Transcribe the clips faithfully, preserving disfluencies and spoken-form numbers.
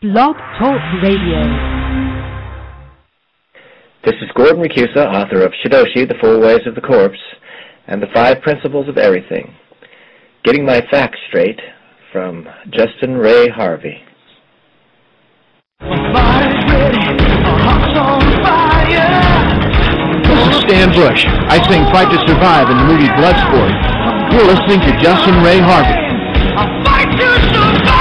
Blog Talk Radio. This is Gordon Rikusa, author of Shidoshi, The Four Ways of the Corpse, and The Five Principles of Everything. Getting my facts straight from Justin Ray Harvey. This is Stan Bush. I sing Fight to Survive in the movie Bloodsport. You're listening to Justin Ray Harvey. I'll fight to survive!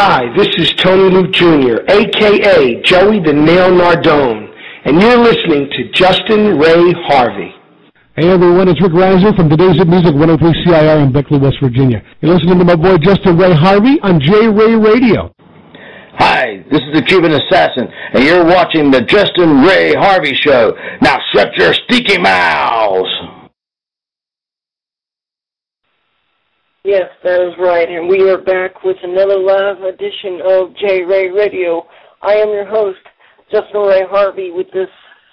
Hi, this is Tony Luke Junior, a k a. Joey the Nail Nardone, and you're listening to Justin Ray Harvey. Hey everyone, it's Rick Reiser from Today's Hit Music one oh three C I R in Beckley, West Virginia. You're listening to my boy Justin Ray Harvey on J. Ray Radio. Hi, this is the Cuban Assassin, and you're watching the Justin Ray Harvey Show. Now shut your stinky mouths! Yes, that is right, and we are back with another live edition of J. Ray Radio. I am your host, Justin Ray Harvey, with this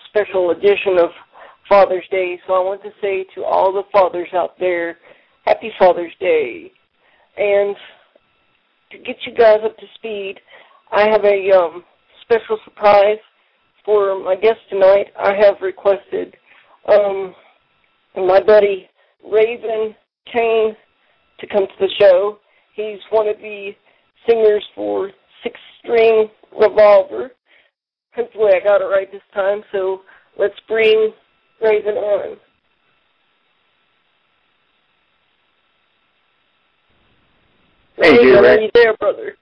special edition of Father's Day. So I want to say to all the fathers out there, Happy Father's Day. And to get you guys up to speed, I have a um, special surprise for my guest tonight. I have requested um, my buddy Raven Cain to come to the show. He's one of the singers for Six String Revolver. Hopefully I got it right this time, so let's bring Raven on. Hey, Raven, you, are you there, brother?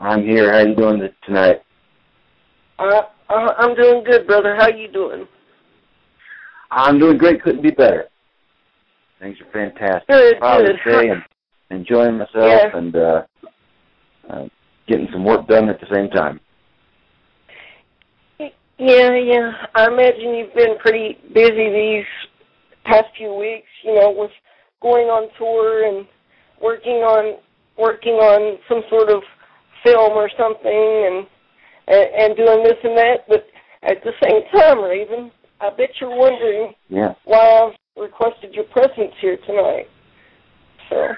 I'm here. How you doing tonight? Uh, I'm doing good, brother. How you doing? I'm doing great. Couldn't be better. Things are fantastic. Good, Father's good. Day and enjoying myself yeah. and uh, uh, getting some work done at the same time. Yeah, yeah. I imagine you've been pretty busy these past few weeks, you know, with going on tour and working on working on some sort of film or something and and, and doing this and that. But at the same time, Raven, I bet you're wondering yeah. why I've requested your presence here tonight. So.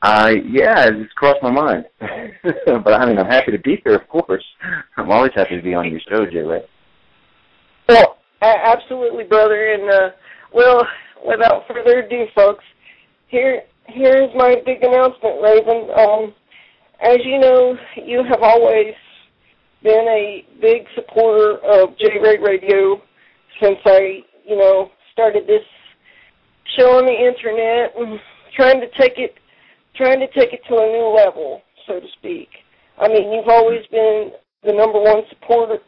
Uh, yeah, it just crossed my mind. But I mean, I'm happy to be here, of course. I'm always happy to be on your show, Jay Ray. Well, absolutely, brother. And uh, well, without further ado, folks, here here is my big announcement, Raven. Um, as you know, you have always been a big supporter of J. Ray Radio since I, you know, started this show on the internet and trying to take it, trying to take it to a new level, so to speak. I mean, you've always been the number one supporter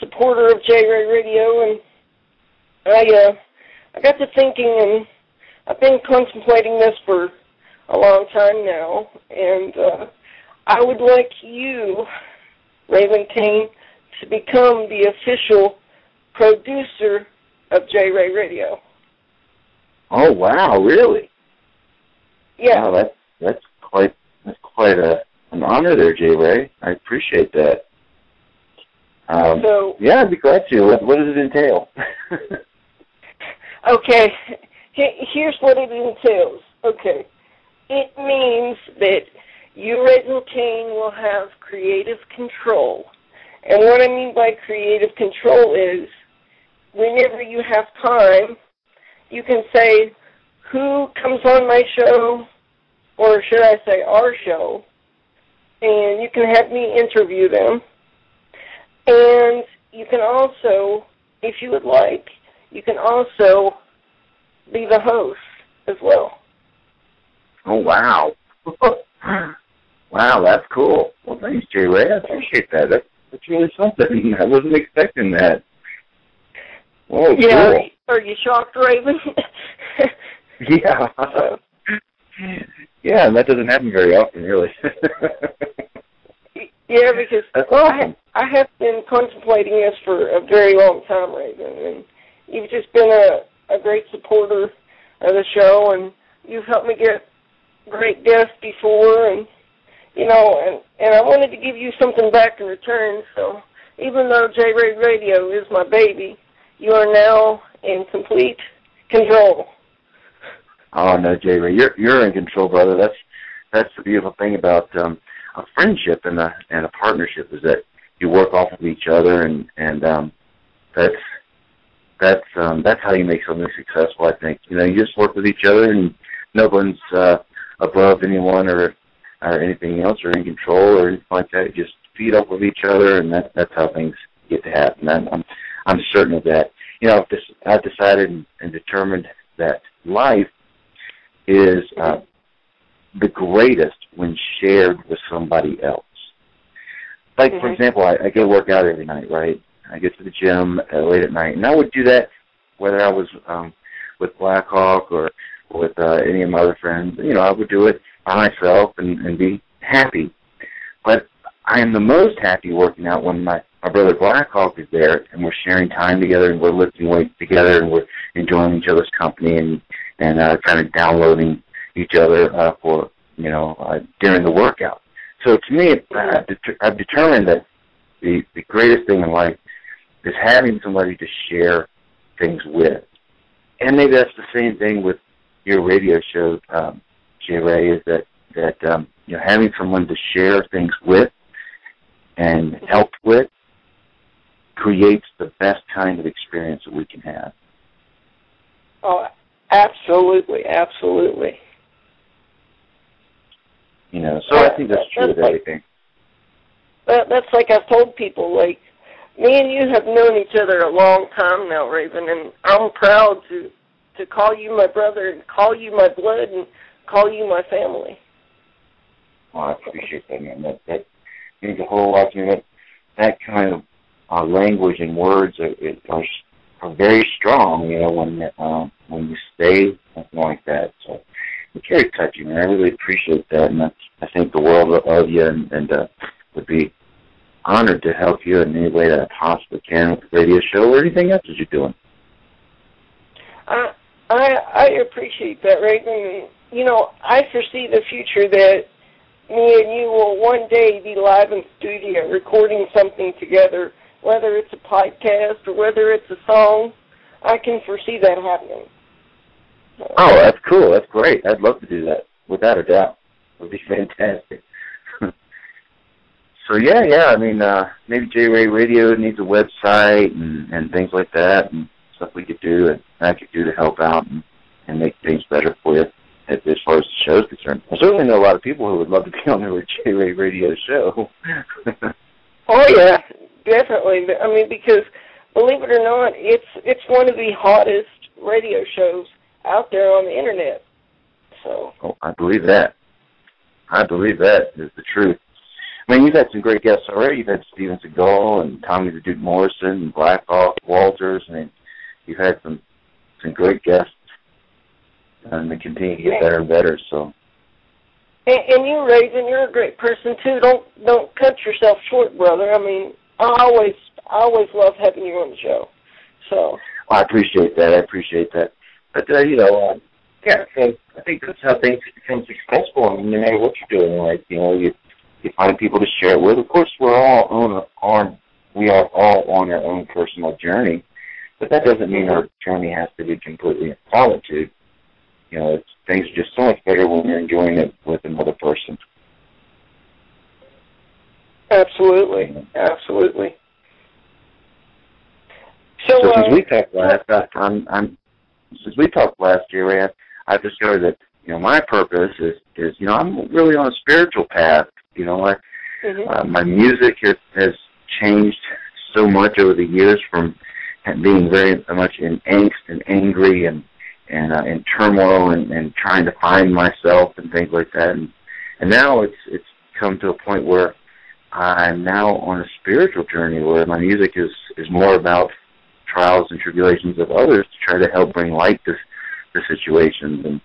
supporter of J. Ray Radio, and I, uh, I got to thinking, and I've been contemplating this for a long time now, and uh, I would like you, Raven Cain, to become the official producer of J. Ray Radio. Oh wow! Really? Yeah. Wow, that's that's quite that's quite a an honor there, J. Ray. I appreciate that. Um, so, yeah, I'd be glad to. What, what does it entail? Okay, here's what it entails. Okay, it means that you, Raven Cain, will have creative control. And what I mean by creative control is whenever you have time, you can say, who comes on my show, or should I say our show, and you can have me interview them. And you can also, if you would like, you can also be the host as well. Oh, wow. Wow, that's cool. Well, thanks, J. Ray. I appreciate that. That's, that's really something. I wasn't expecting that. Oh, yeah, cool. Are you shocked, Raven? Yeah. Yeah, and that doesn't happen very often, really. Yeah, because well, awesome. I, I have been contemplating this for a very long time, Raven, and you've just been a, a great supporter of the show, and you've helped me get great guests before, and, you know, and, and I wanted to give you something back in return, so even though J-Ray Radio is my baby, you are now in complete control. Oh, no, J-Ray, you're, you're in control, brother. That's that's the beautiful thing about um, a friendship and a, and a partnership is that you work off of each other, and, and um, that's that's um, that's how you make something successful, I think. You know, you just work with each other, and no one's uh, above anyone or or anything else or in control or anything like that. You just feed up with each other, and that, that's how things get to happen. I'm, I'm, I'm certain of that. You know, I've, just, I've decided and, and determined that life is uh, the greatest when shared with somebody else. Like, mm-hmm. for example, I, I go work out every night, right? I go to the gym uh, late at night, and I would do that whether I was um, with Blackhawk or with uh, any of my other friends. You know, I would do it by myself and, and be happy. But I am the most happy working out when my, my brother Blackhawk is there, and we're sharing time together, and we're lifting weights together, and we're enjoying each other's company, and and uh, kind of downloading each other uh, for, you know, uh, during the workout. So to me, I've, det- I've determined that the, the greatest thing in life is having somebody to share things with. And maybe that's the same thing with your radio show, um, J-Ray, is that, that um, you know, having someone to share things with and help with creates the best kind of experience that we can have. Oh, Absolutely, absolutely. You know, so I think that's true that's with like, everything. That, that's like I've told people, like, me and you have known each other a long time now, Raven, and I'm proud to, to call you my brother and call you my blood and call you my family. Well, I appreciate that, man. That, that means a whole lot to me. That, that kind of uh, language and words are, are are very strong, you know, when um, when you say something like that. So it's very touching, and I really appreciate that, and I, I think the world of you, and, and uh, would be honored to help you in any way that I possibly can with the radio show or anything else that you're doing. I I, I appreciate that, Raven. You know, I foresee the future that me and you will one day be live in studio recording something together, whether it's a podcast or whether it's a song. I can foresee that happening. Oh, that's cool. That's great. I'd love to do that, without a doubt. It would be fantastic. So, yeah, yeah, I mean, uh, maybe J-Ray Radio needs a website and, and things like that, and stuff we could do and I could do to help out and, and make things better for you as, as far as the show is concerned. I certainly know a lot of people who would love to be on the J-Ray Radio show. Oh, yeah. Definitely. I mean, because believe it or not, it's it's one of the hottest radio shows out there on the internet. So. Oh, I believe that. I believe that is the truth. I mean, you've had some great guests already. You've had Steven Seagal and Tommy the Duke Morrison and Blackhawk Walters. I mean, you've had some some great guests, and they continue to get better and better. So. And, and you, Raven, you're a great person too. Don't don't cut yourself short, brother. I mean. I always, I always love having you on the show. So well, I appreciate that. I appreciate that. But uh, you know, uh, yeah, I think, I think that's how things become successful. I mean, no matter what you're doing, like you know, you you find people to share it with. Of course, we're all on, on we are all on our own personal journey, but that doesn't mean our journey has to be completely in solitude. You know, it's, things are just so much better when you're enjoying it with another person. Absolutely, absolutely. So, so since uh, we talked last, I'm, I'm since we talked last year, I've discovered that you know my purpose is, is you know I'm really on a spiritual path. You know, I, mm-hmm. uh, my music has, has changed so much over the years from being very much in angst and angry and and uh, in turmoil and, and trying to find myself and things like that, and and now it's it's come to a point where I'm now on a spiritual journey where my music is, is more about trials and tribulations of others to try to help bring light to the situations and,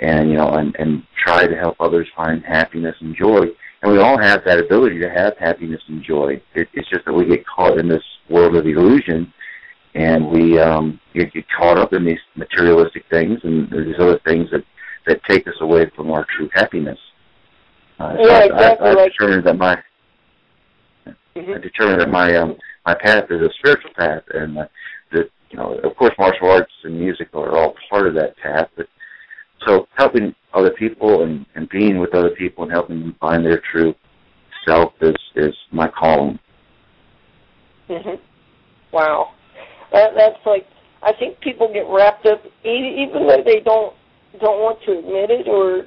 and you know, and, and try to help others find happiness and joy. And we all have that ability to have happiness and joy. It, it's just that we get caught in this world of illusion, and we um, get, get caught up in these materialistic things and these other things that, that take us away from our true happiness. Uh, so yeah, I, exactly. I, I, right. determined that my, mm-hmm. I determined that my um, my path is a spiritual path, and uh, that, you know, of course, martial arts and music are all part of that path. But so helping other people and, and being with other people and helping them find their true self is, is my calling. Mm-hmm. Wow. That, that's like, I think people get wrapped up, even though they don't don't want to admit it, or,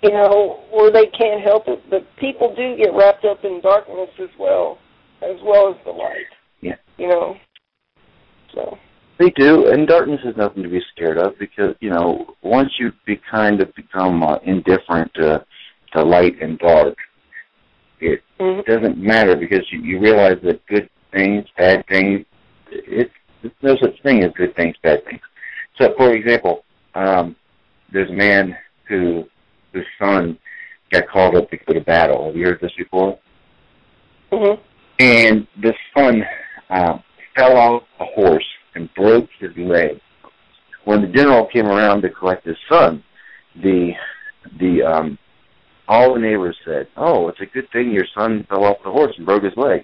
you know, or they can't help it, but people do get wrapped up in darkness as well, as well as the light. Yeah. You know, so. They do, and darkness is nothing to be scared of, because, you know, once you be kind of become uh, indifferent uh, to light and dark, it mm-hmm. doesn't matter, because you, you realize that good things, bad things, it's, there's no such thing as good things, bad things. So, for example, um, there's a man who, whose son got called up to go to battle. Have you heard this before? Mm-hmm. And the son uh, fell off a horse and broke his leg. When the general came around to collect his son, the the um, all the neighbors said, "Oh, it's a good thing your son fell off the horse and broke his leg."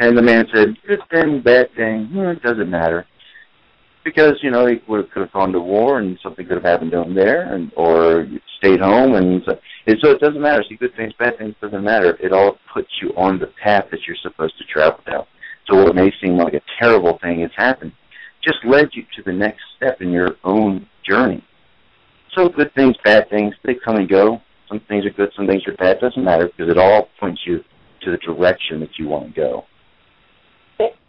And the man said, "Good thing, bad thing, hmm, it doesn't matter," because, you know, he would have, could have gone to war and something could have happened to him there, and or stayed home, and so, and so it doesn't matter. See, good things, bad things, doesn't matter. It all puts you on the path that you're supposed to travel down. So what may seem like a terrible thing has happened just led you to the next step in your own journey. So good things, bad things, they come and go. Some things are good, some things are bad. It doesn't matter, because it all points you to the direction that you want to go.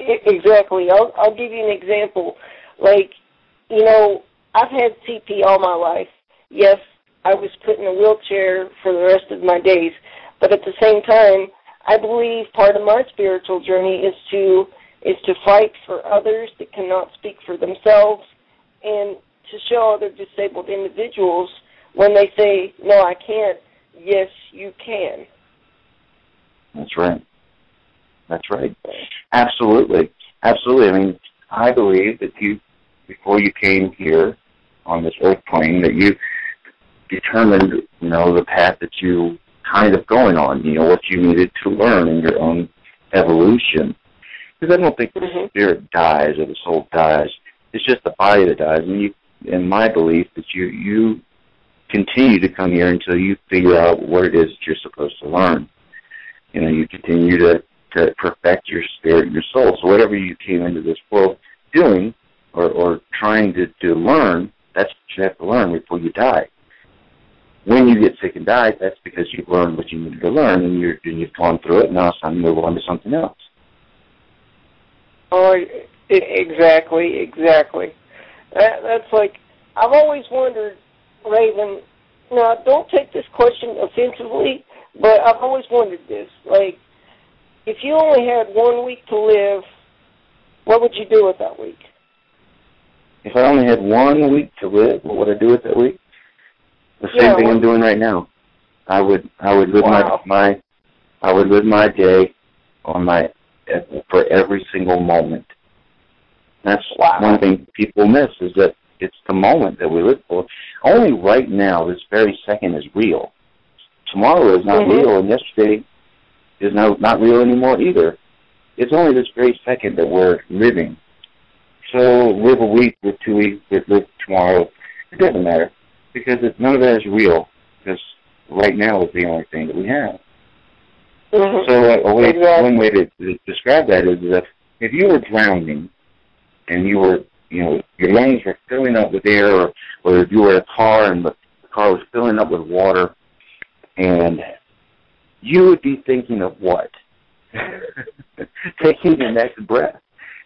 Exactly. I'll, I'll give you an example. Like, you know, I've had C P all my life. Yes, I was put in a wheelchair for the rest of my days, but at the same time, I believe part of my spiritual journey is to is to fight for others that cannot speak for themselves, and to show other disabled individuals when they say, "No, I can't," yes, you can. That's right. That's right. Absolutely. Absolutely. I mean, I believe that you, before you came here on this earth plane, that you determined, you know, the path that you kind of going on, you know, what you needed to learn in your own evolution. Because I don't think the mm-hmm. spirit dies or the soul dies. It's just the body that dies. And you, in my belief, that you, you continue to come here until you figure out what it is that you're supposed to learn. You know, you continue to, to perfect your spirit and your soul. So whatever you came into this world doing or, or trying to, to learn, that's what you have to learn before you die. When you get sick and die, that's because you've learned what you needed to learn, and, you're, and you've gone through it, and now it's time to move on to something else. Oh, exactly, exactly. That, that's like, I've always wondered, Raven, now don't take this question offensively, but I've always wondered this. Like, if you only had one week to live, what would you do with that week? If I only had one week to live, what would I do with that week? The same yeah, thing I'm doing right now. I would I would live wow. my, my I would live my day on my for every single moment. That's wow. one thing people miss, is that it's the moment that we live for. Only right now, this very second, is real. Tomorrow is not mm-hmm. real, and yesterday is no, not real anymore either. It's only this very second that we're living. So live a week, live two weeks, live tomorrow. It doesn't matter. Because it, none of that is real, because right now is the only thing that we have. Mm-hmm. So uh, a way, exactly. one way to, to describe that is that if you were drowning and you were, you know, your lungs were filling up with air, or, or if you were in a car and the car was filling up with water, and you would be thinking of what? Taking the next breath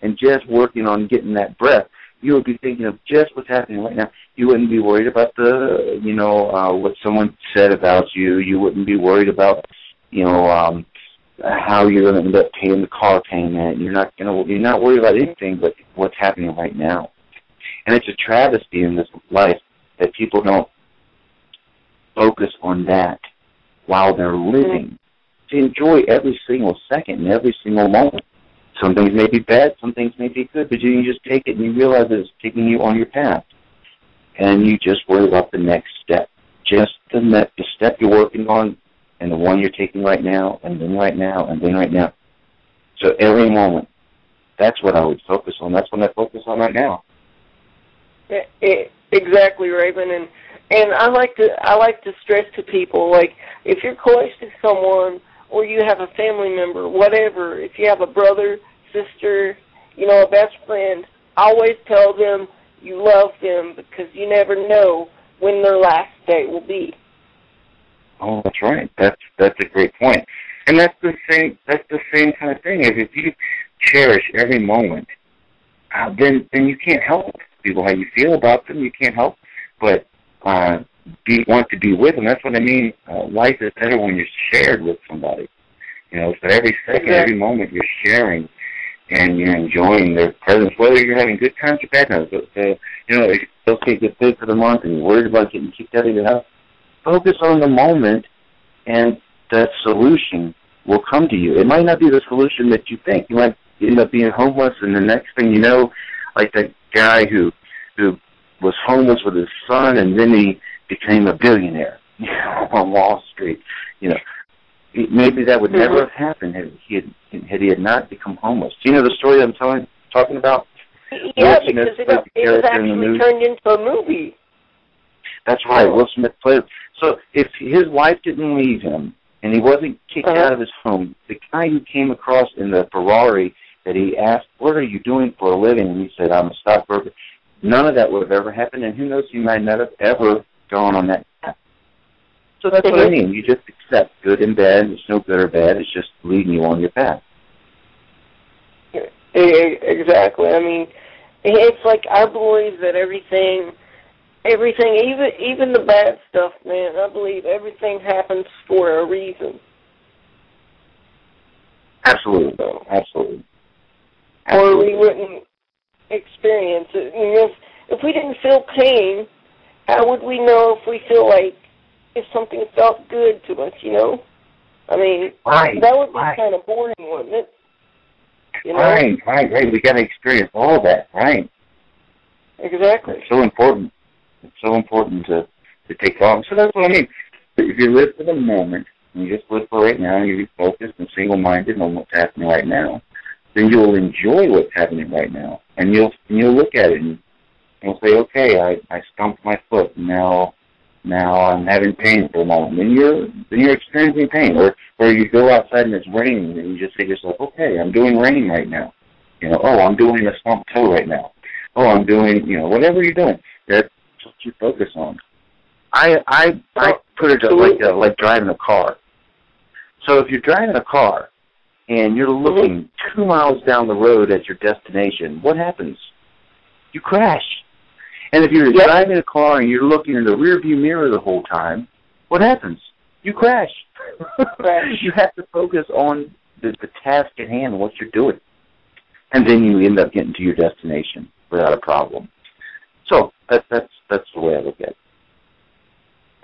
and just working on getting that breath. You would be thinking of just what's happening right now. You wouldn't be worried about the, you know, uh, what someone said about you. You wouldn't be worried about, you know, um, how you're going to end up paying the car payment. You're not going to, you're not worried about anything but what's happening right now. And it's a travesty in this life that people don't focus on that while they're living, to enjoy every single second and every single moment. Some things may be bad, some things may be good, but you just take it and you realize that it's taking you on your path. And you just worry about the next step, just the, ne- the step you're working on and the one you're taking right now and then right now and then right now. So every moment, that's what I would focus on. That's what I focus on right now. It, it, exactly, Raven. And and I like to I like to stress to people, like, if you're close to someone or you have a family member, whatever, if you have a brother, sister, you know, a best friend, always tell them you love them, because you never know when their last day will be. Oh, that's right. That's that's a great point. And that's the same that's the same kind of thing. Is if you cherish every moment, uh, then then you can't help people how you feel about them. You can't help but uh, be want to be with them. That's what I mean. Uh, life is better when you're shared with somebody. You know, so every second, yeah. every moment, you're sharing. And you're enjoying their presence, whether you're having good times or bad times. But, uh, you know, if you can't get paid for the month and you're worried about getting kicked out of your house, focus on the moment, and that solution will come to you. It might not be the solution that you think. You might end up being homeless, and the next thing you know, like that guy who who was homeless with his son, and then he became a billionaire you know, on Wall Street, you know. Maybe that would never have happened had he had, had he had not become homeless. Do you know the story I'm telling, talking about? Yeah, Will because Smith it, it was actually turned into a movie. That's right. Will Smith played. So if his wife didn't leave him and he wasn't kicked uh-huh. out of his home, the guy who came across in the Ferrari that he asked, "What are you doing for a living?" and he said, "I'm a stockbroker." None of that would have ever happened, and who knows, he might not have ever gone on that path. So that's what I mean. You just accept good and bad. It's no good or bad. It's just leading you on your path. Exactly. I mean, it's like I believe that everything, everything, even even the bad stuff, man, I believe everything happens for a reason. Absolutely. So, Absolutely. Or we wouldn't experience it. I mean, if, if we didn't feel pain, how would we know if we feel like, if something felt good to us, you know? I mean, right, that would be right. kind of boring, wouldn't it? You know? Right, right, right. We got to experience all that, right? Exactly. It's so important. It's so important to, to take off. So that's what I mean. If you live for the moment, and you just live for right now, and you're focused and single-minded on what's happening right now, then you'll enjoy what's happening right now. And you'll and you'll look at it and you'll say, okay, I, I stumped my foot, now... Now I'm having pain for a moment. Then you're, then you're experiencing pain. Or, or you go outside and it's raining, and you just say to yourself, okay, I'm doing rain right now. You know, oh, I'm doing a slump toe right now. Oh, I'm doing, you know, whatever you're doing. That's what you focus on. I I, I put it like, uh, like driving a car. So if you're driving a car and you're looking two miles down the road at your destination, what happens? You crash. And if you're yep. driving a car and you're looking in the rearview mirror the whole time, what happens? You crash. You have to focus on the, the task at hand, what you're doing. And then you end up getting to your destination without a problem. So that, that's that's the way I look at it.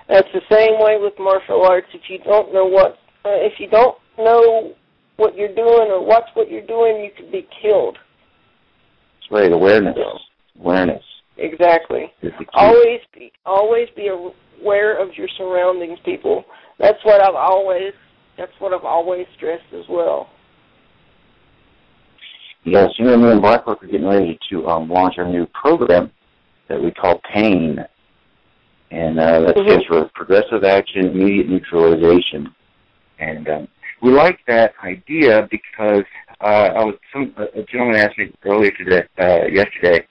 That's the same way with martial arts. If you don't know what uh, if you don't know what you're doing or watch what you're doing, you could be killed. That's right. Awareness. Awareness. Exactly. Always be always be aware of your surroundings, people. That's what I've always that's what I've always stressed as well. Yes, you know, me and Blackhawk are getting ready to um, launch our new program that we call PAIN, and uh, that mm-hmm. stands for Progressive Action Immediate Neutralization. And um, we like that idea because uh, I was some a gentleman asked me earlier today, uh, yesterday.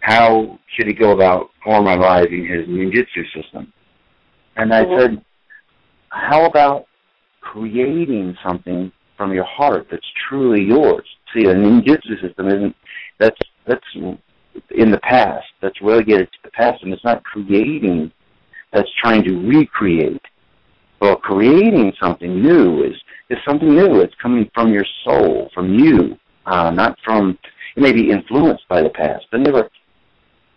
How should he go about formalizing his ninjutsu system? And I mm-hmm. said, how about creating something from your heart that's truly yours? See, a ninjutsu system isn't, that's that's in the past. That's relegated to the past, and it's not creating. That's trying to recreate. Well, creating something new is, is something new. It's coming from your soul, from you, uh, not from, it may be influenced by the past, but never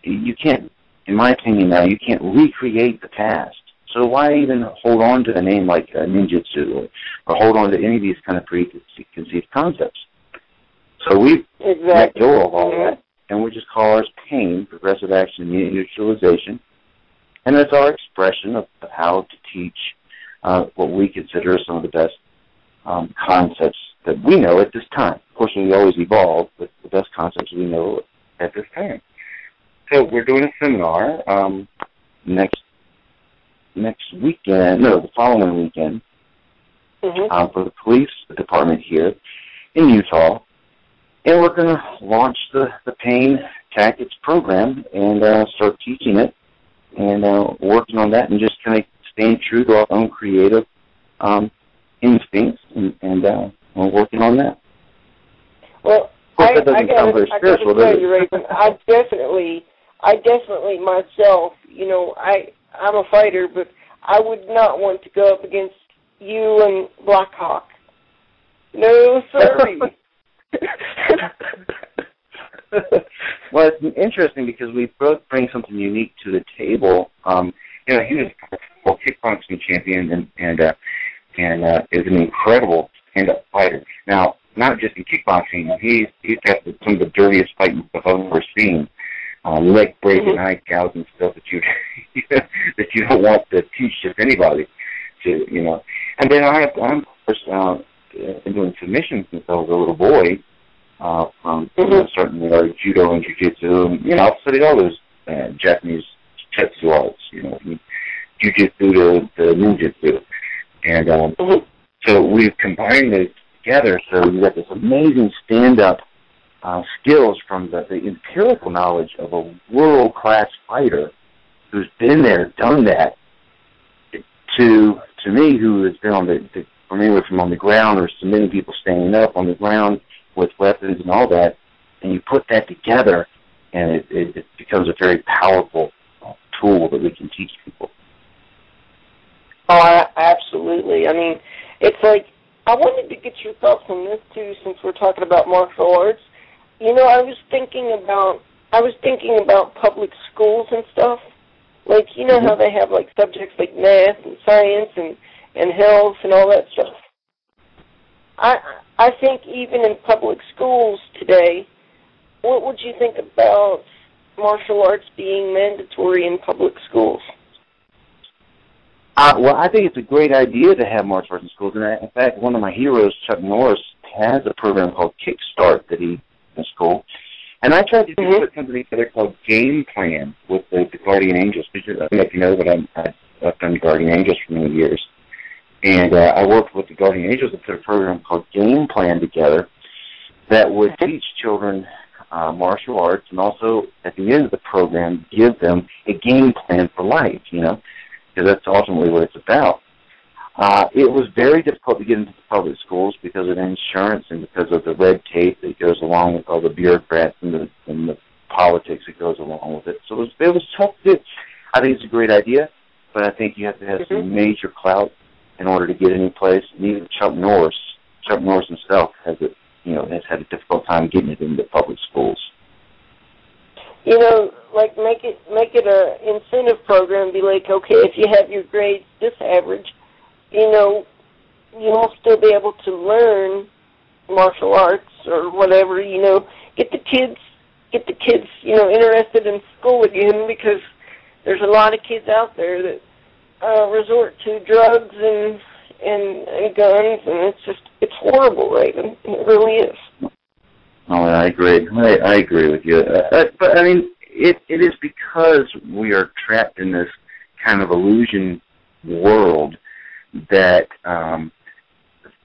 you can't, in my opinion now, you can't recreate the past. So why even hold on to a name like uh, ninjutsu or, or hold on to any of these kind of preconceived concepts? So we exactly. let go of all that, and we just call ours PAIN, progressive action neutralization, and it's our expression of, of how to teach uh, what we consider some of the best um, concepts that we know at this time. Of course, we always evolve, but the best concepts we know at this time. So we're doing a seminar um, next next weekend, no, the following weekend, mm-hmm. uh, for the police department here in Utah. And we're going to launch the, the PAIN tactics program and uh, start teaching it and uh, working on that and just kind of staying true to our own creative um, instincts. And, and uh, we're working on that. Well, I, that doesn't sound very spiritual, does it? Raven, I definitely, I definitely myself, you know, I, I'm a fighter, but I would not want to go up against you and Blackhawk. No, sir. Well, it's interesting because we both bring something unique to the table. Um, you know, he was a well, kickboxing champion and and uh, and uh, is an incredible stand-up fighter. Now, not just in kickboxing, he's he's got some of the dirtiest fighting stuff I've ever seen, uh, leg breaking, mm-hmm. eye gouging stuff that you that you don't want to teach just anybody to, you know. And then I have, I'm first. Uh, and doing submissions since I was a little boy, uh, from mm-hmm. you know, certainly like judo and jiu-jitsu, and, you know, I've studied all those uh, Japanese jutsu arts, you know, from jiu-jitsu to, to ninjutsu. And um, mm-hmm. so we've combined those together, so you've got this amazing stand-up uh, skills from the, the empirical knowledge of a world-class fighter who's been there, done that, to, to me, who has been on the, the from anywhere from on the ground or submitting people standing up on the ground with weapons and all that, and you put that together, and it, it, it becomes a very powerful uh, tool that we can teach people. Oh, I, absolutely. I mean, it's like, I wanted to get your thoughts on this, too, since we're talking about martial arts. You know, I was thinking about, I was thinking about public schools and stuff. Like, you know mm-hmm. how they have, like, subjects like math and science and and health and all that stuff. I I think even in public schools today, what would you think about martial arts being mandatory in public schools? Uh, well, I think it's a great idea to have martial arts in schools. And I, in fact, one of my heroes, Chuck Norris, has a program called Kickstart that he in school. And I tried to do mm-hmm. something together called Game Plan with the, the Guardian Angels. Because I don't know if you know, but I'm, I've done Guardian Angels for many years. And uh, I worked with the Guardian Angels and put a program called Game Plan together that would teach children uh, martial arts and also, at the end of the program, give them a game plan for life, you know, because that's ultimately what it's about. Uh, it was very difficult to get into the public schools because of insurance and because of the red tape that goes along with all the bureaucrats and the, and the politics that goes along with it. So it was, it was tough to do. I think it's a great idea, but I think you have to have mm-hmm. some major clout in order to get any place, and even Chuck Norris, Chuck Norris himself has a, you know, has had a difficult time getting it into public schools. You know, like make it make it a incentive program. Be like, okay, if you have your grades this average, you know, you will still be able to learn martial arts or whatever. You know, get the kids, get the kids, you know, interested in school again, because there's a lot of kids out there that Uh, resort to drugs and, and and guns, and it's just, it's horrible, Raven. It really is. Oh, I agree. I, I agree with you. Uh, but, I mean, it, it is because we are trapped in this kind of illusion world that um,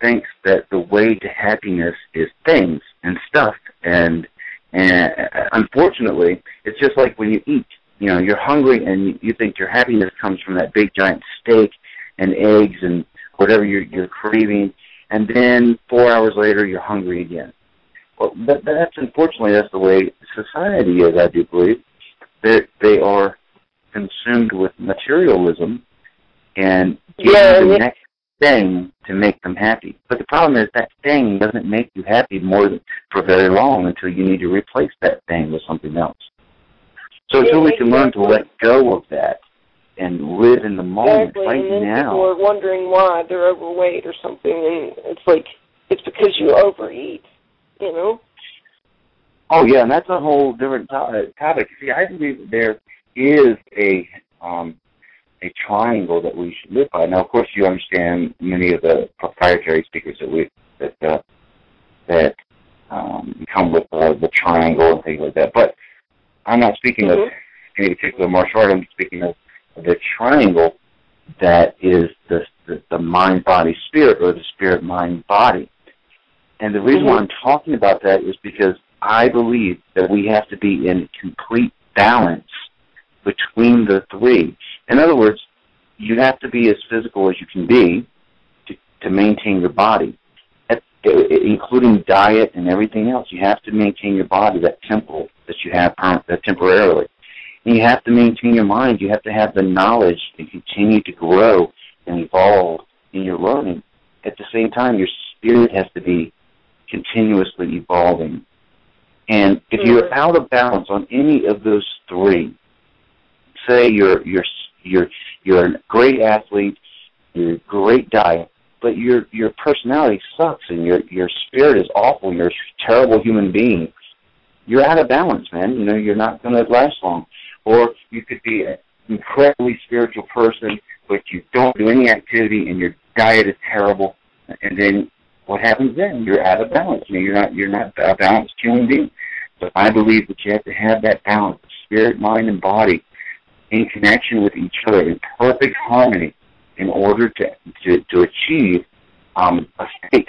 thinks that the way to happiness is things and stuff, and, and unfortunately, it's just like when you eat. You know, you're hungry and you think your happiness comes from that big giant steak and eggs and whatever you're, you're craving, and then four hours later you're hungry again. Well, that, that's unfortunately that's the way society is. I do believe that they are consumed with materialism and getting yeah, the yeah. next thing to make them happy. But the problem is that thing doesn't make you happy more than, for very long until you need to replace that thing with something else. So until we can learn to let go of that and live in the moment exactly. right and then now. People are wondering why they're overweight or something, and it's like it's because you overeat, you know. Oh yeah, and that's a whole different topic. See, I believe there is a um, a triangle that we should live by. Now, of course, you understand many of the proprietary speakers that we that uh, that um, come with uh, the triangle and things like that. But I'm not speaking mm-hmm. of any particular martial art. I'm speaking of the triangle that is the the, the mind-body-spirit, or the spirit-mind-body. And the reason mm-hmm. why I'm talking about that is because I believe that we have to be in complete balance between the three. In other words, you have to be as physical as you can be to, to maintain your body, at, including diet and everything else. You have to maintain your body, that temple that you have temporarily. And you have to maintain your mind. You have to have the knowledge and continue to grow and evolve in your learning. At the same time, your spirit has to be continuously evolving. And if you're out of balance on any of those three, say you're you're you're you're a great athlete, you're a great diet, but your your personality sucks and your your spirit is awful, you're a terrible human being, you're out of balance, man. You know, you're not going to last long. Or you could be an incredibly spiritual person, but you don't do any activity and your diet is terrible, and then what happens then? You're out of balance. You know, you're not you're not a balanced human being. So I believe that you have to have that balance, spirit, mind, and body, in connection with each other, in perfect harmony, in order to to, to achieve um, a state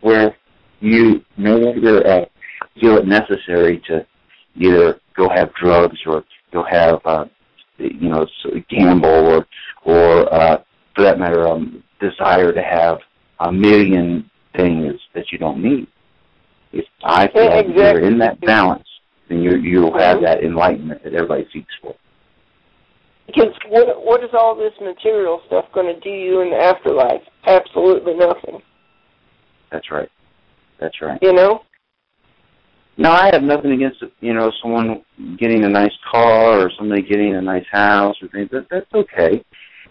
where you no longer uh, feel it necessary to either go have drugs or go have uh, you know gamble or or uh, for that matter um, desire to have a million things that you don't need. If I feel like exactly. you're in that balance, then you you'll have that enlightenment that everybody seeks for. Because what what is all this material stuff going to do you in the afterlife? Absolutely nothing. That's right. That's right. You know. No, I have nothing against you know someone getting a nice car or somebody getting a nice house or things. That, that's okay.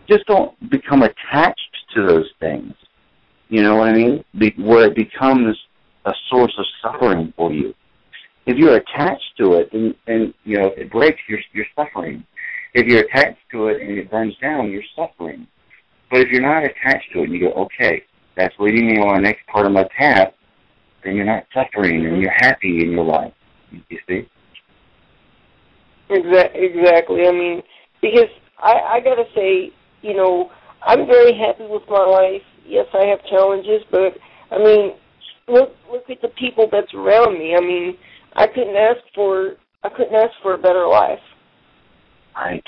Just don't become attached to those things. You know what I mean? Be, where it becomes a source of suffering for you. If you're attached to it, then, then you know it breaks. You're you're suffering. If you're attached to it and it burns down, you're suffering. But if you're not attached to it and you go, okay, that's leading me on the next part of my path, then you're not suffering and you're happy in your life. You see? Exactly. I mean, because I, I got to say, you know, I'm very happy with my life. Yes, I have challenges, but, I mean, look look at the people that's around me. I mean, I couldn't ask for I couldn't ask for a better life. Right.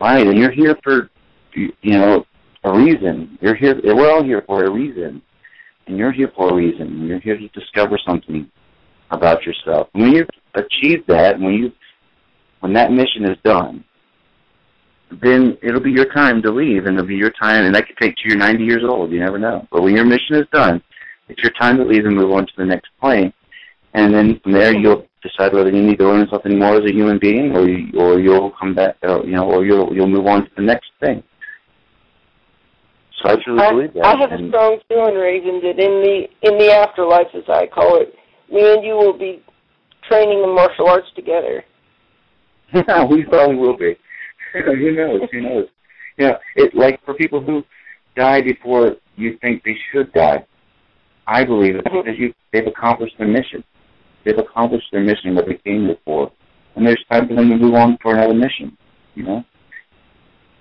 Right, and you're here for, you know, a reason. You're here, we're all here for a reason. And you're here for a reason. And you're here to discover something about yourself. And when you achieve that, when you when that mission is done, then it'll be your time to leave, and it'll be your time, and that could take you, you're ninety years old, you never know. But when your mission is done, it's your time to leave and move on to the next plane. And then from there, you'll decide whether you need to learn something more as a human being, or you, or you'll come back, or, you know, or you'll you'll move on to the next thing. So I truly I, believe that. I have and, a strong feeling, Raven, that in the in the afterlife, as I call it, me and you will be training in martial arts together. We probably will be. Who knows? Who knows? You know, it, like for people who die before you think they should die, I believe it's because you, they've accomplished their mission. They've accomplished their mission, what they came here for, and there's time for them to move on for another mission. You know,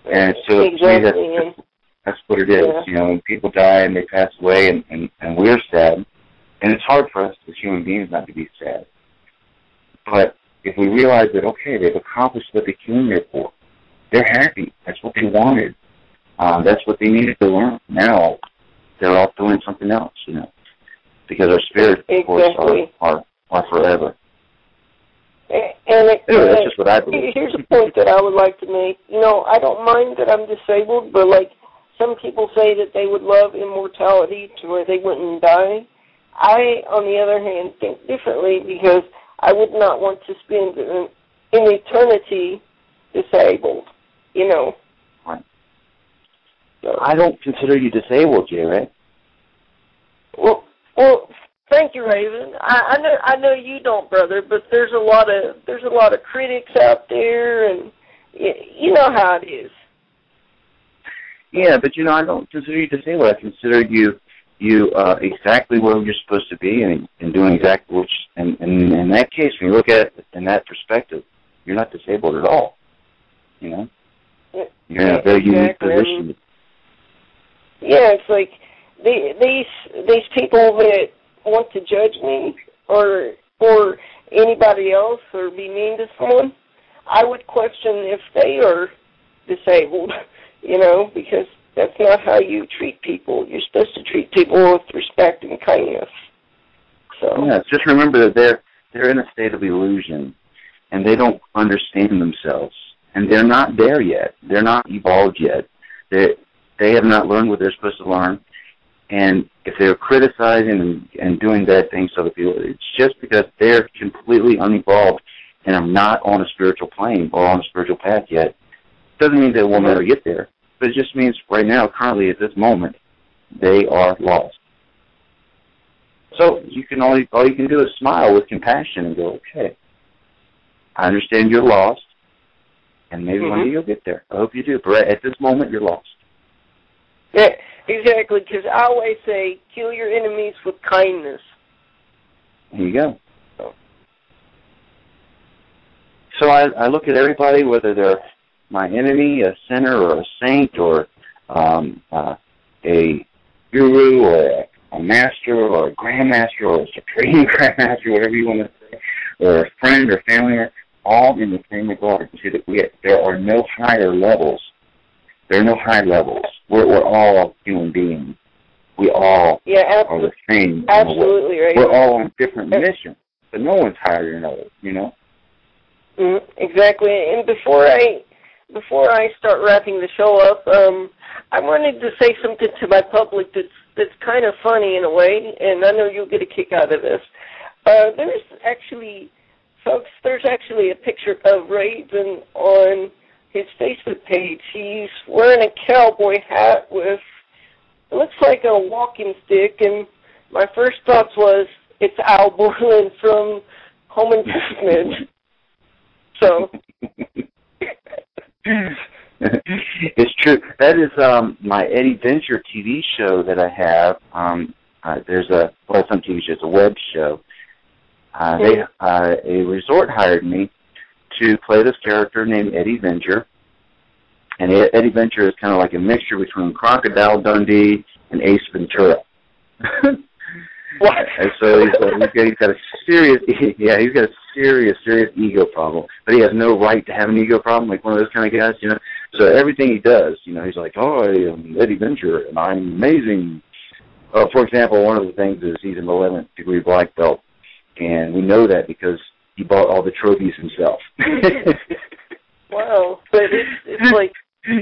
and so exactly. to me that's, that's, that's what it is. Yeah. You know, when people die and they pass away, and, and, and we're sad, and it's hard for us as human beings not to be sad. But if we realize that okay, they've accomplished what they came here for. They're happy. That's what they wanted. Um, that's what they needed to learn. Now they're off doing something else, you know, because our spirits, of course, exactly. are, are, are forever. And it, anyway, that's just what I believe. Here's a point that I would like to make. You know, I don't mind that I'm disabled, but, like, some people say that they would love immortality to where they wouldn't die. I, on the other hand, think differently because I would not want to spend an in eternity disabled, you know. Right. So. I don't consider you disabled, Jay Ray. Well, well, thank you, Raven. I, I know, I know you don't, brother. But there's a lot of there's a lot of critics out there, and you, you know how it is. Yeah, but you know, I don't consider you disabled. I consider you you uh, exactly where you're supposed to be, and, and doing exactly what. And in that case, when you look at it in that perspective, you're not disabled at all. You know, you're in a very unique position. Yeah, it's like the, these these people that want to judge me or or anybody else or be mean to someone, I would question if they are disabled. You know, because that's not how you treat people. You're supposed to treat people with respect and kindness. So yeah, just remember that they're they're in a state of illusion, and they don't understand themselves, and they're not there yet. They're not evolved yet. They they have not learned what they're supposed to learn, and if they're criticizing and, and doing bad things to other people, it's just because they're completely unevolved and are not on a spiritual plane or on a spiritual path yet. Doesn't mean they will never get there, but it just means right now, currently at this moment, they are lost. So you can only all you can do is smile with compassion and go, okay, I understand you're lost, and maybe mm-hmm. one day you'll get there. I hope you do, but at this moment, you're lost. Yeah, exactly, because I always say, kill your enemies with kindness. There you go. So, so I, I look at everybody, whether they're my enemy, a sinner, or a saint, or um, uh, a guru, or a, a master, or a grandmaster, or a supreme grandmaster, whatever you want to say, or a friend or family, all in the same regard. You see that we there are no higher levels. There are no high levels. We're, we're all human beings. We all yeah, are the same. Absolutely right. We're all on different yeah. missions, but no one's higher than others. You know. Mm, exactly. And before I. Before I start wrapping the show up, um, I wanted to say something to my public that's that's kind of funny in a way, and I know you'll get a kick out of this. Uh, there's actually, folks, there's actually a picture of Raven on his Facebook page. He's wearing a cowboy hat with, it looks like a walking stick, and my first thoughts was, it's Al Borland from Home Improvement. So... It's true. That is um, my Eddie Venture T V show that I have. Um, uh, there's a well, it's not a T V show, it's a web show. Uh, yeah. They uh, a resort hired me to play this character named Eddie Venture, and Eddie Venture is kind of like a mixture between Crocodile Dundee and Ace Ventura. What? And so he's, uh, he's, got, he's got a serious, yeah, he's got a serious, serious ego problem. But he has no right to have an ego problem, like one of those kind of guys, you know. So everything he does, you know, he's like, oh, I am Eddie Venture, and I'm amazing. Uh, for example, one of the things is he's an eleventh degree black belt, and we know that because he bought all the trophies himself. Wow. But it's, it's like...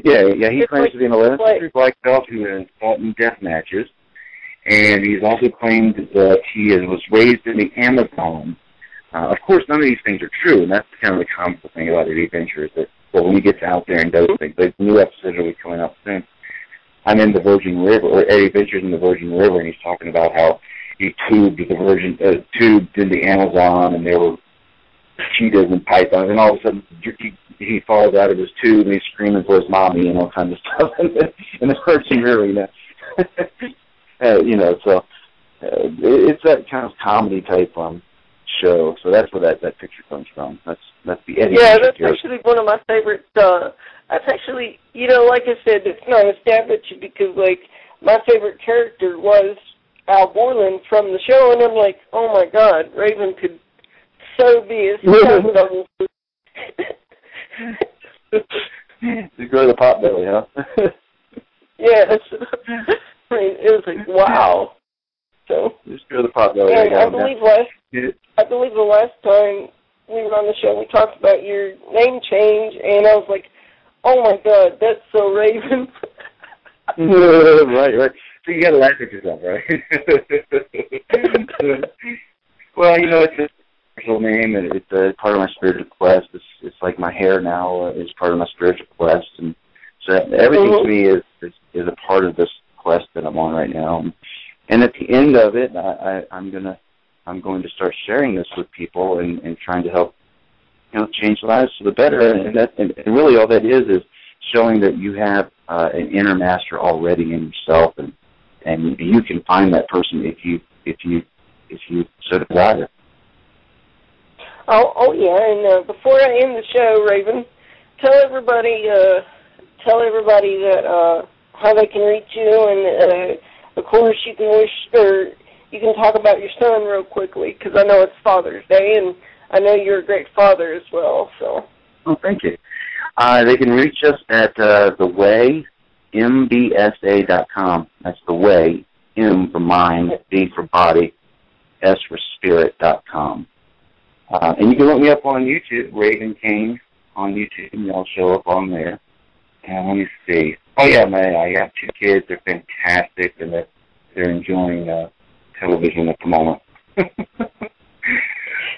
Yeah, yeah. He claims like to be an eleventh like, degree black belt who has fought in death matches. And he's also claimed that he was raised in the Amazon. Uh, of course, none of these things are true, and that's kind of the comical thing about Eddie Venture is that, well, when he gets out there and does things, like the new episode will be coming up soon. I'm in the Virgin River, or Eddie Venture's in the Virgin River, and he's talking about how he tubed the Virgin, uh, tubed in the Amazon, and there were cheetahs and pythons, and all of a sudden he, he falls out of his tube and he's screaming for his mommy and all kinds of stuff in the Virgin River, you know. Uh, you know, so uh, it's that kind of comedy type um, show. So that's where that, that picture comes from. That's that's the Eddie. Yeah, that's character. Actually one of my favorites. Uh, that's actually, you know, like I said, it's not established because, like, my favorite character was Al Borland from the show, and I'm like, oh my God, Raven could so be his stunt double. You grow the pot belly, huh? Yes. I mean, it was like, wow. So, just go to the pop belly. And I believe last, I believe the last time we were on the show, we talked about your name change, and I was like, oh my God, that's so Raven. Right, right. So you got to laugh at yourself, right? Well, you know, it's just, official name. It, it's uh, part of my spiritual quest. It's, it's like my hair now is part of my spiritual quest. And so everything mm-hmm. to me is, is is a part of this quest that I'm on right now. And at the end of it, I, I, I'm gonna I'm going to start sharing this with people and, and trying to help you know change lives for the better. And that and really all that is is showing that you have uh, an inner master already in yourself, and and you can find that person if you if you if you so desire. Oh, oh yeah. And uh, before I end the show, Raven, tell everybody uh, tell everybody that uh, how they can reach you, and uh, of course you can wish or you can talk about your son real quickly, because I know it's Father's Day, and I know you're a great father as well. So. Oh, thank you. Uh, they can reach us at uh, the way m b s a dot com. That's the way, M for mind, B for body, S for spirit dot com. Uh, and you can look me up on YouTube, Raven King on YouTube, and I'll show up on there. And let me see. Oh, yeah, man, I got two kids. They're fantastic, and they're, they're enjoying uh, television at the moment.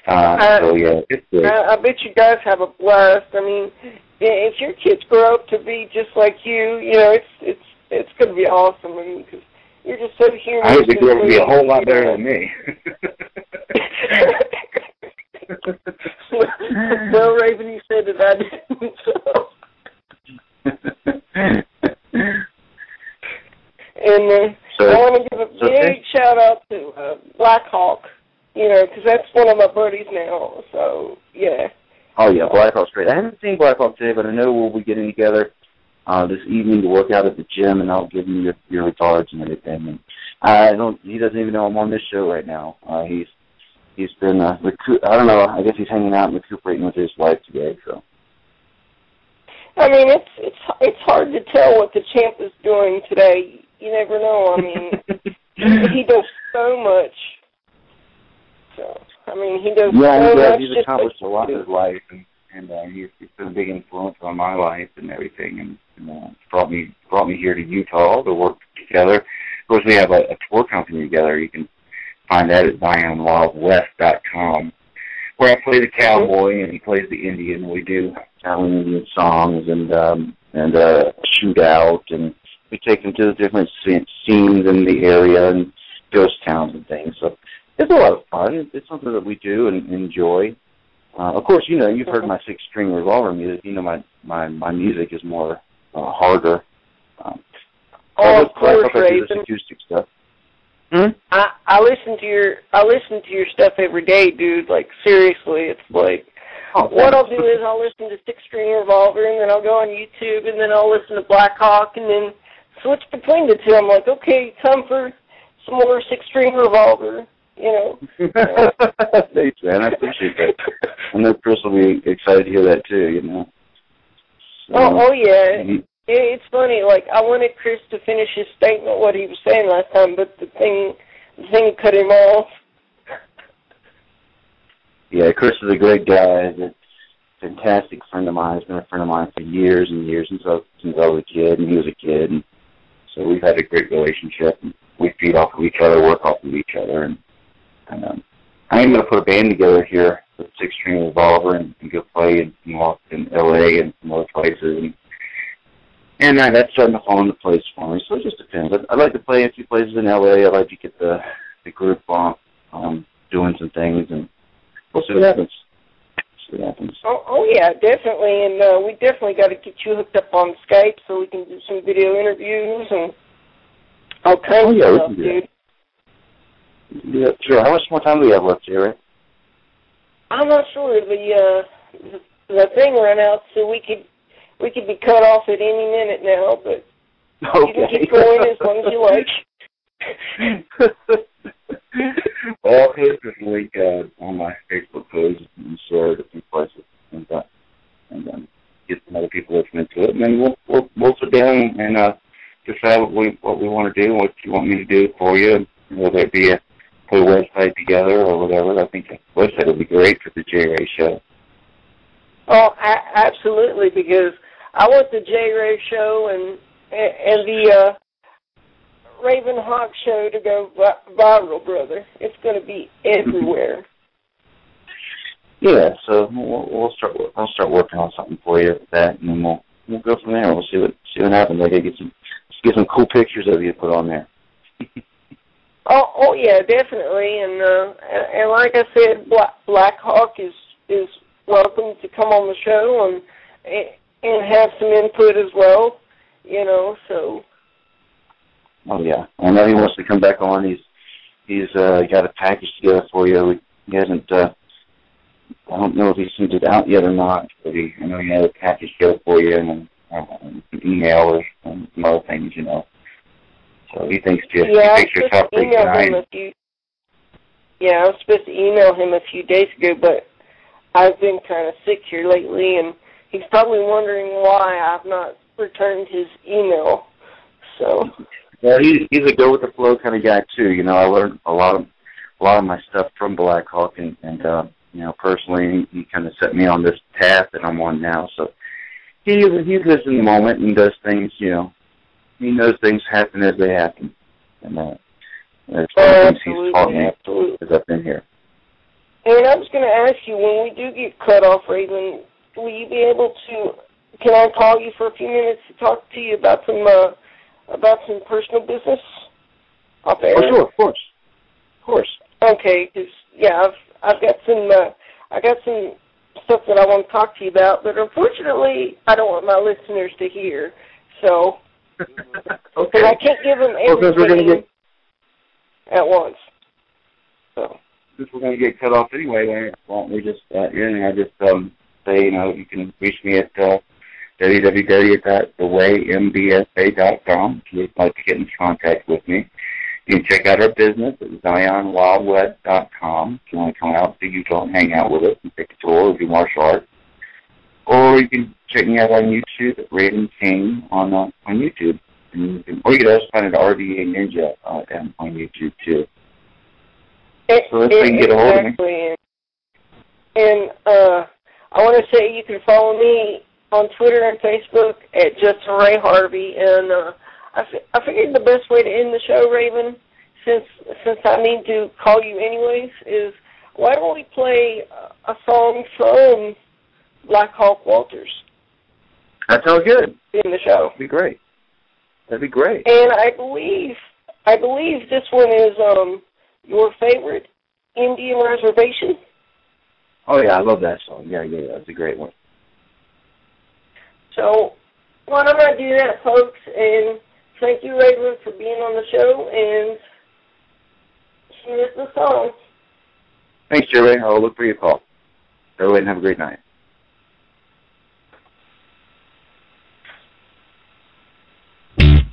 Uh, so, yeah, it's good. I, I bet you guys have a blast. I mean, if your kids grow up to be just like you, you know, it's it's it's going to be awesome. I mean, cause you're just so human. I hope they grow up to be a whole lot better than me. Well, Raven, you said that I didn't. So. And uh, so, I want to give a big so shout-out to uh, Blackhawk. You know, because that's one of my buddies now, so, yeah. Oh, yeah, Blackhawk's great. I haven't seen Blackhawk today, but I know we'll be getting together uh, this evening to work out at the gym, and I'll give him your, your regards and everything. And I don't, he doesn't even know I'm on this show right now. Uh, he's He's been, uh, recu- I don't know, I guess he's hanging out and recuperating with his wife today, so. I mean, it's it's it's hard to tell what the champ is doing today. You never know. I mean, he does so much. I mean, he does. Yeah, so he's, much he's accomplished a lot in his life, and, and uh, he's, he's been a big influence on my life and everything, and, and uh, brought me brought me here to Utah to work together. Of course, we have a, a tour company together. You can find that at zion wild west dot com, where I play the cowboy and he plays the Indian. We do Italian Indian songs and um, and uh, shootout, and we take him to the different scenes in the area and ghost towns and things. So. It's a lot of fun. It's something that we do and enjoy. Uh, of course, you know, you've heard my Six String Revolver music. You know, my, my, my music is more uh, harder. Um, oh, of course, Raven. I, acoustic stuff. Hmm? I, I listen to your I listen to your stuff every day, dude. Like, seriously, it's like, oh, what I'll do is I'll listen to Six String Revolver, and then I'll go on YouTube, and then I'll listen to Blackhawk, and then switch between the two. I'm like, okay, time for some more Six String Revolver. You know. Thanks, man. I appreciate that. I know Chris will be excited to hear that too. You know. So, oh, oh, yeah. Mm-hmm. It's funny. Like I wanted Chris to finish his statement, what he was saying last time, but the thing, the thing cut him off. Yeah, Chris is a great guy. He's a fantastic friend of mine. He's been a friend of mine for years and years since I, since I was a kid, and he was a kid, and so we've had a great relationship. And we feed off of each other, work off of each other, and. And, um, I'm going to put a band together here with Six String Revolver and, and go play in, in L A and some other places. And, and uh, that's starting to fall into place for me. So it just depends. I'd, I'd like to play a few places in L A. I'd like to get the, the group on um, doing some things. And we'll see what happens. See what happens. Oh, oh yeah, definitely. And uh, we definitely got to get you hooked up on Skype so we can do some video interviews and all kinds oh, yeah, of stuff, dude. That. Yeah, sure. How much more time do we have left here, right? I'm not sure. The uh, the thing ran out, so we could we could be cut off at any minute now. But okay. You can keep going as long as you like. Well, I'll post this link uh, on my Facebook page and share it a few places, and uh, and um, get some other people listening to it. And then we'll we'll, we'll sit down and uh, decide what we what we want to do, what you want me to do for you, and whether it be a put a website together or whatever. I think a website would be great for the J-Ray show. Oh, a- absolutely, because I want the J-Ray show and and the uh, Raven Hawk show to go vi- viral, brother. It's going to be everywhere. Yeah, so we'll, we'll start. I'll start working on something for you with that, and then we'll we'll go from there. We'll see what see what happens. I gotta get some get some cool pictures of you to put on there. oh, oh yeah, definitely. And uh, and, and like I said, Black, Black Hawk is is welcome to come on the show and and have some input as well. You know, so. Oh yeah, I know he wants to come back on. He's he's uh, got a package together for you. He hasn't. Uh, I don't know if he sent it out yet or not, but he, I know he had a package together for you and uh, an email or some other things, you know. So he thinks just yeah, he thinks you're top three tonight. Yeah, I was supposed to email him a few days ago, but I've been kind of sick here lately, and he's probably wondering why I've not returned his email. So. Well, he's, he's a go with the flow kind of guy too. You know, I learned a lot of a lot of my stuff from Blackhawk, and, and uh, you know, personally, he, he kind of set me on this path that I'm on now. So he he lives in the moment and does things. You know, he knows things happen as they happen, and uh, there's oh, things he's taught me as I've been here. And I was going to ask you, when we do get cut off, Raven, will you be able to? Can I call you for a few minutes to talk to you about some? Uh, About some personal business? Oh, sure, of course. Of course. Okay, because, yeah, I've, I've got some uh, I got some stuff that I want to talk to you about, but unfortunately, I don't want my listeners to hear. So, okay. I can't give them everything well, get, at once. So, since we're going to get cut off anyway, why don't we just, uh, you know, I just um, say, you know, you can reach me at... Uh, w w w dot the way m b s a dot com if you'd like to get in contact with me. You can check out our business at zion wild web dot com if you want to come out so you don't hang out with us and take a tour or do martial arts. Or you can check me out on YouTube at Raven King on uh, on YouTube. And you can, or you can also find an R V A Ninja uh, on YouTube too. It, so let's it, get a hold exactly. of me. And uh, I want to say you can follow me on Twitter and Facebook at Justin Ray Harvey, and uh, I, f- I figured the best way to end the show, Raven, since since I need to call you anyways, is why don't we play a song from Blackhawk Walters? That sounds good. In the show, that'd be great. That'd be great. And I believe I believe this one is um, your favorite, Indian Reservation. Oh yeah, I love that song. Yeah, yeah, yeah. That's a great one. So, why don't I do that, folks? And thank you, Raven, for being on the show. And here's the song. Thanks, Jerry. I'll look for your call. Go ahead and have a great night. In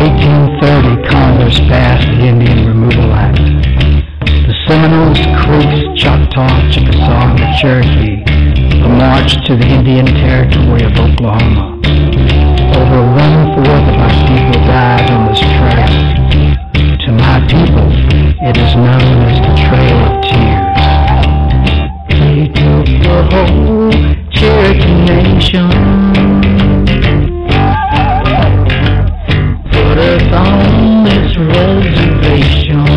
eighteen thirty, Congress passed the Indian Removal Act. The Seminoles, Creeks, Choctaw, Chickasaw, and Cherokee marched to the Indian Territory of Oklahoma. Over one-fourth of my people died on this trail. To my people, it is known as the Trail of Tears. They took the whole Cherokee Nation, put us on this reservation.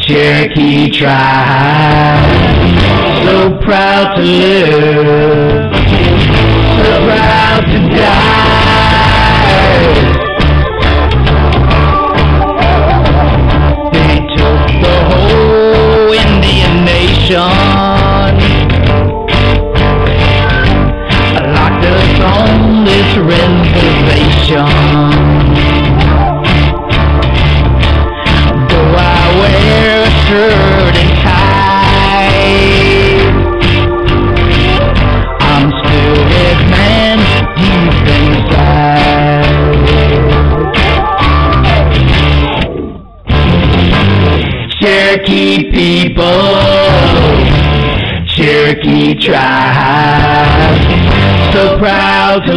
Cherokee tribe, so proud to live, so proud to die. They took the whole Indian nation, locked us on this reservation. Cherokee people, Cherokee tribe, so proud to